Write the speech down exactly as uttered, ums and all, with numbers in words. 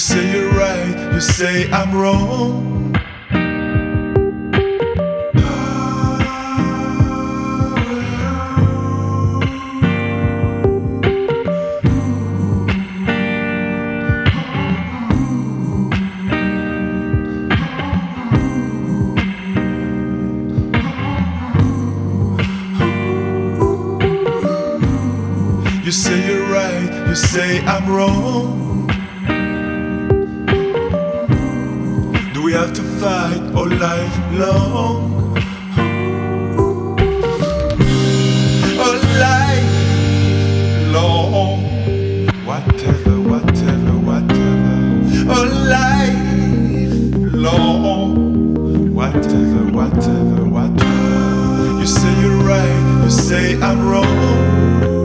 say you're right, you say I'm wrong. You say you're right, you say I'm wrong. Do we have to fight all life long? All life long. Whatever, whatever, whatever. All life long. Whatever, whatever, whatever. You say you're right, you say I'm wrong.